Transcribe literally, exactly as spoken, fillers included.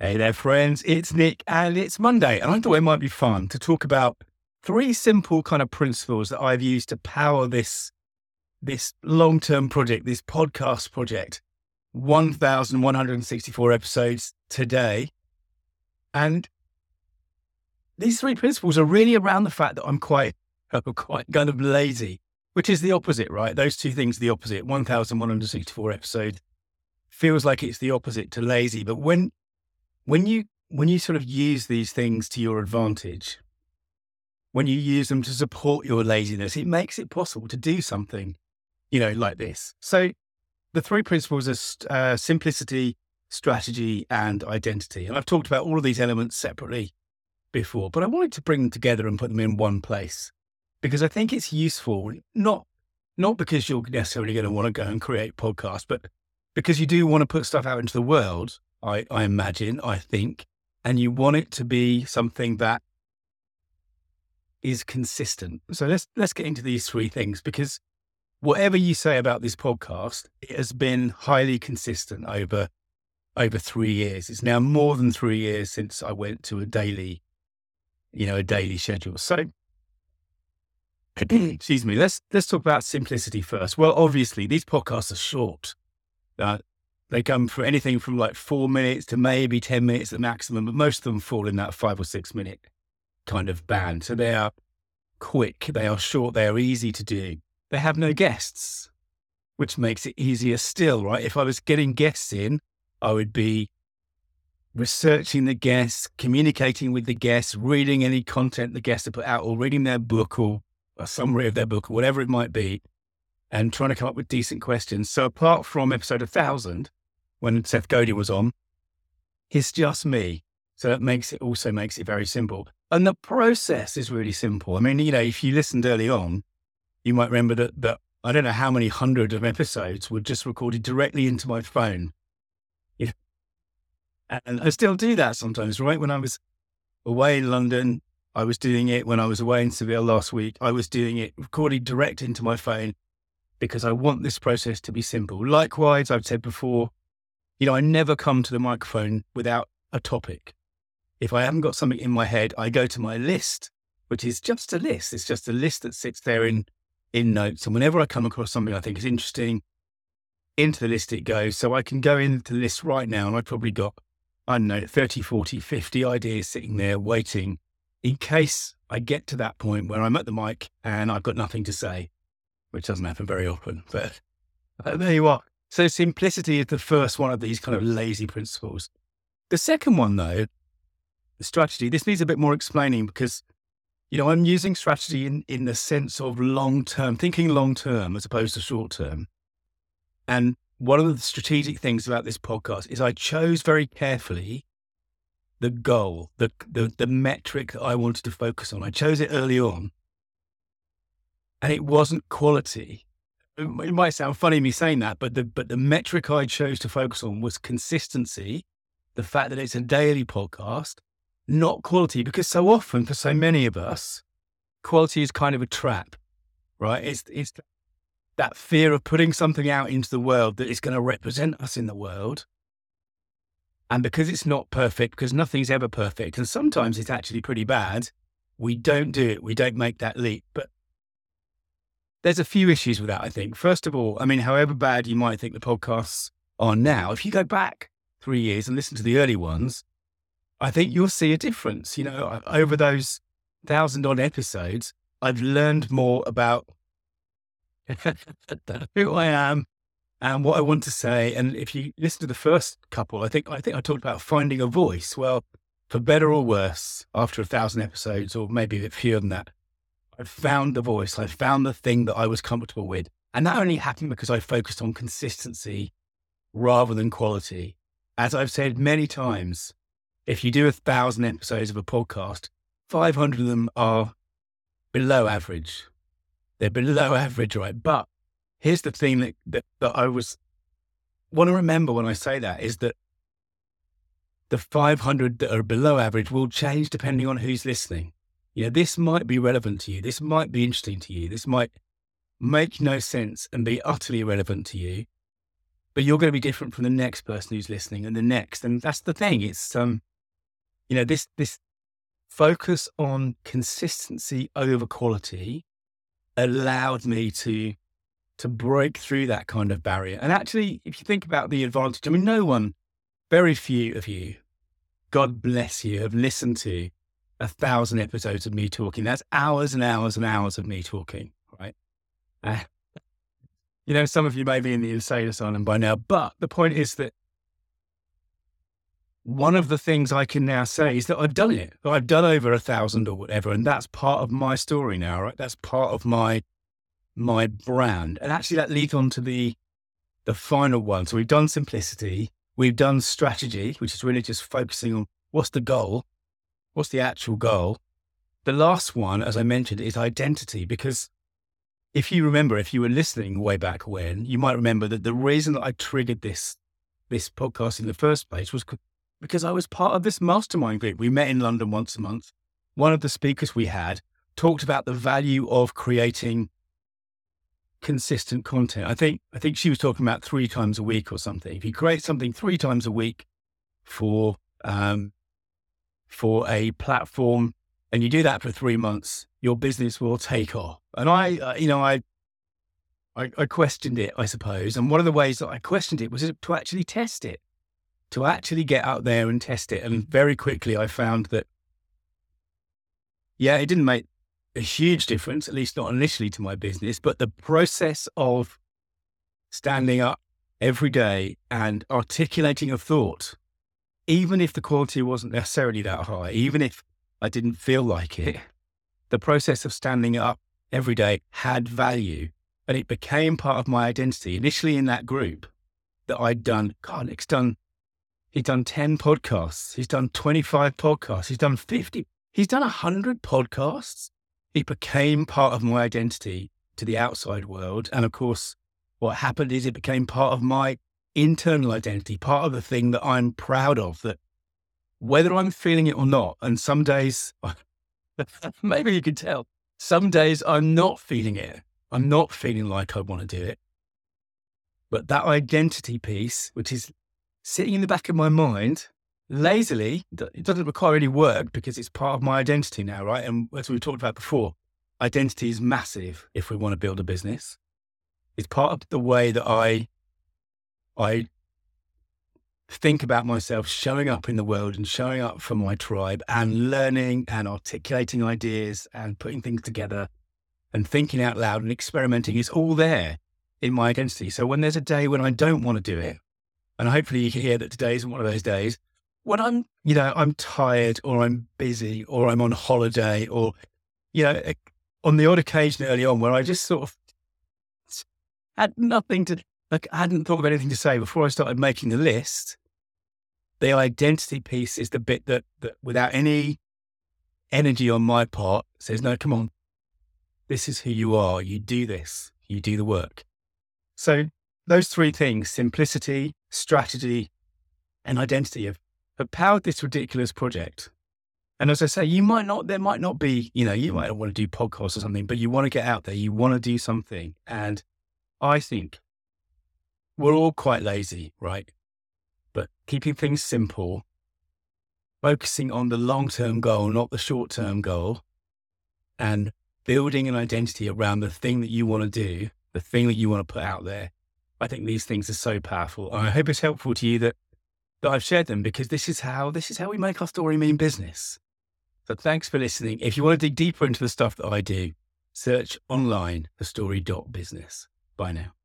Hey there, friends. It's Nick and it's Monday. And I thought it might be fun to talk about three simple kind of principles that I've used to power this, this long-term project, this podcast project, one thousand one hundred sixty-four episodes today. And these three principles are really around the fact that I'm quite, I'm quite kind of lazy, which is the opposite, right? Those two things are the opposite. one thousand one hundred sixty-four episode feels like it's the opposite to lazy. But when When you when you sort of use these things to your advantage, when you use them to support your laziness, it makes it possible to do something, you know, like this. So the three principles are uh, simplicity, strategy, and identity. And I've talked about all of these elements separately before, but I wanted to bring them together and put them in one place because I think it's useful, not, not because you're necessarily going to want to go and create podcasts, but because you do want to put stuff out into the world. I, I imagine, I think, and you want it to be something that is consistent. So let's let's get into these three things, because whatever you say about this podcast, it has been highly consistent over over three years. It's now more than three years since I went to a daily, you know, a daily schedule. So, excuse me. Let's let's talk about simplicity first. Well, obviously, these podcasts are short. Uh, They come for anything from like four minutes to maybe ten minutes at maximum, but most of them fall in that five or six minute kind of band. So they are quick, they are short, they are easy to do. They have no guests, which makes it easier still, right? If I was getting guests in, I would be researching the guests, communicating with the guests, reading any content the guests have put out or reading their book or a summary of their book or whatever it might be and trying to come up with decent questions. So apart from episode one thousand, when Seth Godin was on, it's just me. So that makes it also makes it very simple. And the process is really simple. I mean, you know, if you listened early on, you might remember that, that I don't know how many hundred of episodes were just recorded directly into my phone. You know? And I still do that sometimes, right? When I was away in London, I was doing it. When I was away in Seville last week, I was doing it, recording direct into my phone because I want this process to be simple. Likewise, I've said before, you know, I never come to the microphone without a topic. If I haven't got something in my head, I go to my list, which is just a list. It's just a list that sits there in, in notes. And whenever I come across something I think is interesting, into the list it goes. So I can go into the list right now and I've probably got, I don't know, thirty, forty, fifty ideas sitting there waiting in case I get to that point where I'm at the mic and I've got nothing to say, which doesn't happen very often, but uh, there you are. So simplicity is the first one of these kind of lazy principles. The second one, though, the strategy, this needs a bit more explaining because, you know, I'm using strategy in, in the sense of long-term, thinking long-term as opposed to short-term. And one of the strategic things about this podcast is I chose very carefully the goal, the, the, the metric that I wanted to focus on. I chose it early on. And it wasn't quality. It might sound funny me saying that, but the but the metric I chose to focus on was consistency, the fact that it's a daily podcast, not quality, because so often for so many of us, quality is kind of a trap, right? It's it's that fear of putting something out into the world that is going to represent us in the world. And because it's not perfect, because nothing's ever perfect, and sometimes it's actually pretty bad, we don't do it. We don't make that leap. But there's a few issues with that, I think. First of all, I mean, however bad you might think the podcasts are now, if you go back three years and listen to the early ones, I think you'll see a difference. You know, over those thousand odd episodes, I've learned more about who I am and what I want to say. And if you listen to the first couple, I think I think I talked about finding a voice. Well, for better or worse, after a thousand episodes, or maybe a bit fewer than that, I found the voice. I found the thing that I was comfortable with. And that only happened because I focused on consistency rather than quality. As I've said many times, if you do a thousand episodes of a podcast, five hundred of them are below average. They're below average, right? But here's the thing that, that, that I was want to remember when I say that is that the five hundred that are below average will change depending on who's listening. You know, this might be relevant to you. This might be interesting to you. This might make no sense and be utterly irrelevant to you. but you're going to be different from the next person who's listening and the next. And that's the thing. It's, um, you know, this, this focus on consistency over quality allowed me to, to break through that kind of barrier. And actually, if you think about the advantage, I mean, no one, very few of you, God bless you, have listened to a thousand episodes of me talking. That's hours and hours and hours of me talking, right? Uh, you know, some of you may be in the insane asylum by now, but the point is that one of the things I can now say is that I've done it. I've done over a thousand or whatever, and that's part of my story now, right? That's part of my my brand. And actually that leads on to the the final one. So we've done simplicity, we've done strategy, which is really just focusing on what's the goal, what's the actual goal. The last one, as I mentioned, is identity, because if you remember, if you were listening way back when, you might remember that the reason that I triggered this this podcast in the first place was because I was part of this mastermind group. We met in London once a month. One of the speakers we had talked about the value of creating consistent content. I think I think she was talking about three times a week or something. If you create something three times a week for um, for a platform, and you do that for three months, your business will take off. And I, uh, you know, I, I I questioned it, I suppose. And one of the ways that I questioned it was to actually test it, to actually get out there and test it. And very quickly, I found that, yeah, it didn't make a huge difference, at least not initially to my business, but the process of standing up every day and articulating a thought, even if the quality wasn't necessarily that high, even if I didn't feel like it, the process of standing up every day had value, and it became part of my identity. Initially in that group that I'd done, God, it's done, he's done ten podcasts. He's done twenty-five podcasts. He's done fifty. He's done a hundred podcasts. It became part of my identity to the outside world. And of course, what happened is it became part of my internal identity, part of the thing that I'm proud of, that whether I'm feeling it or not, and some days, maybe you can tell, some days I'm not feeling it. I'm not feeling like I want to do it. But that identity piece, which is sitting in the back of my mind, lazily, it doesn't require any work because it's part of my identity now, right? And as we talked about before, identity is massive if we want to build a business. It's part of the way that I, I think about myself showing up in the world and showing up for my tribe and learning and articulating ideas and putting things together and thinking out loud and experimenting. It's all there in my identity. So when there's a day when I don't want to do it, and hopefully you can hear that today isn't one of those days, when I'm, you know, I'm tired or I'm busy or I'm on holiday or, you know, on the odd occasion early on where I just sort of had nothing to, like I hadn't thought of anything to say before I started making the list. The identity piece is the bit that, that without any energy on my part says, no, come on, this is who you are. You do this, you do the work. So those three things, simplicity, strategy and identity, have, have powered this ridiculous project. And as I say, you might not, there might not be, you know, you might want to do podcasts or something, but you want to get out there, you want to do something. And I think we're all quite lazy, right? But keeping things simple, focusing on the long-term goal, not the short-term goal, and building an identity around the thing that you want to do, the thing that you want to put out there. I think these things are so powerful. And I hope it's helpful to you that, that I've shared them, because this is how, this is how we make our story mean business. So thanks for listening. If you want to dig deeper into the stuff that I do, search online for story dot business. Bye now.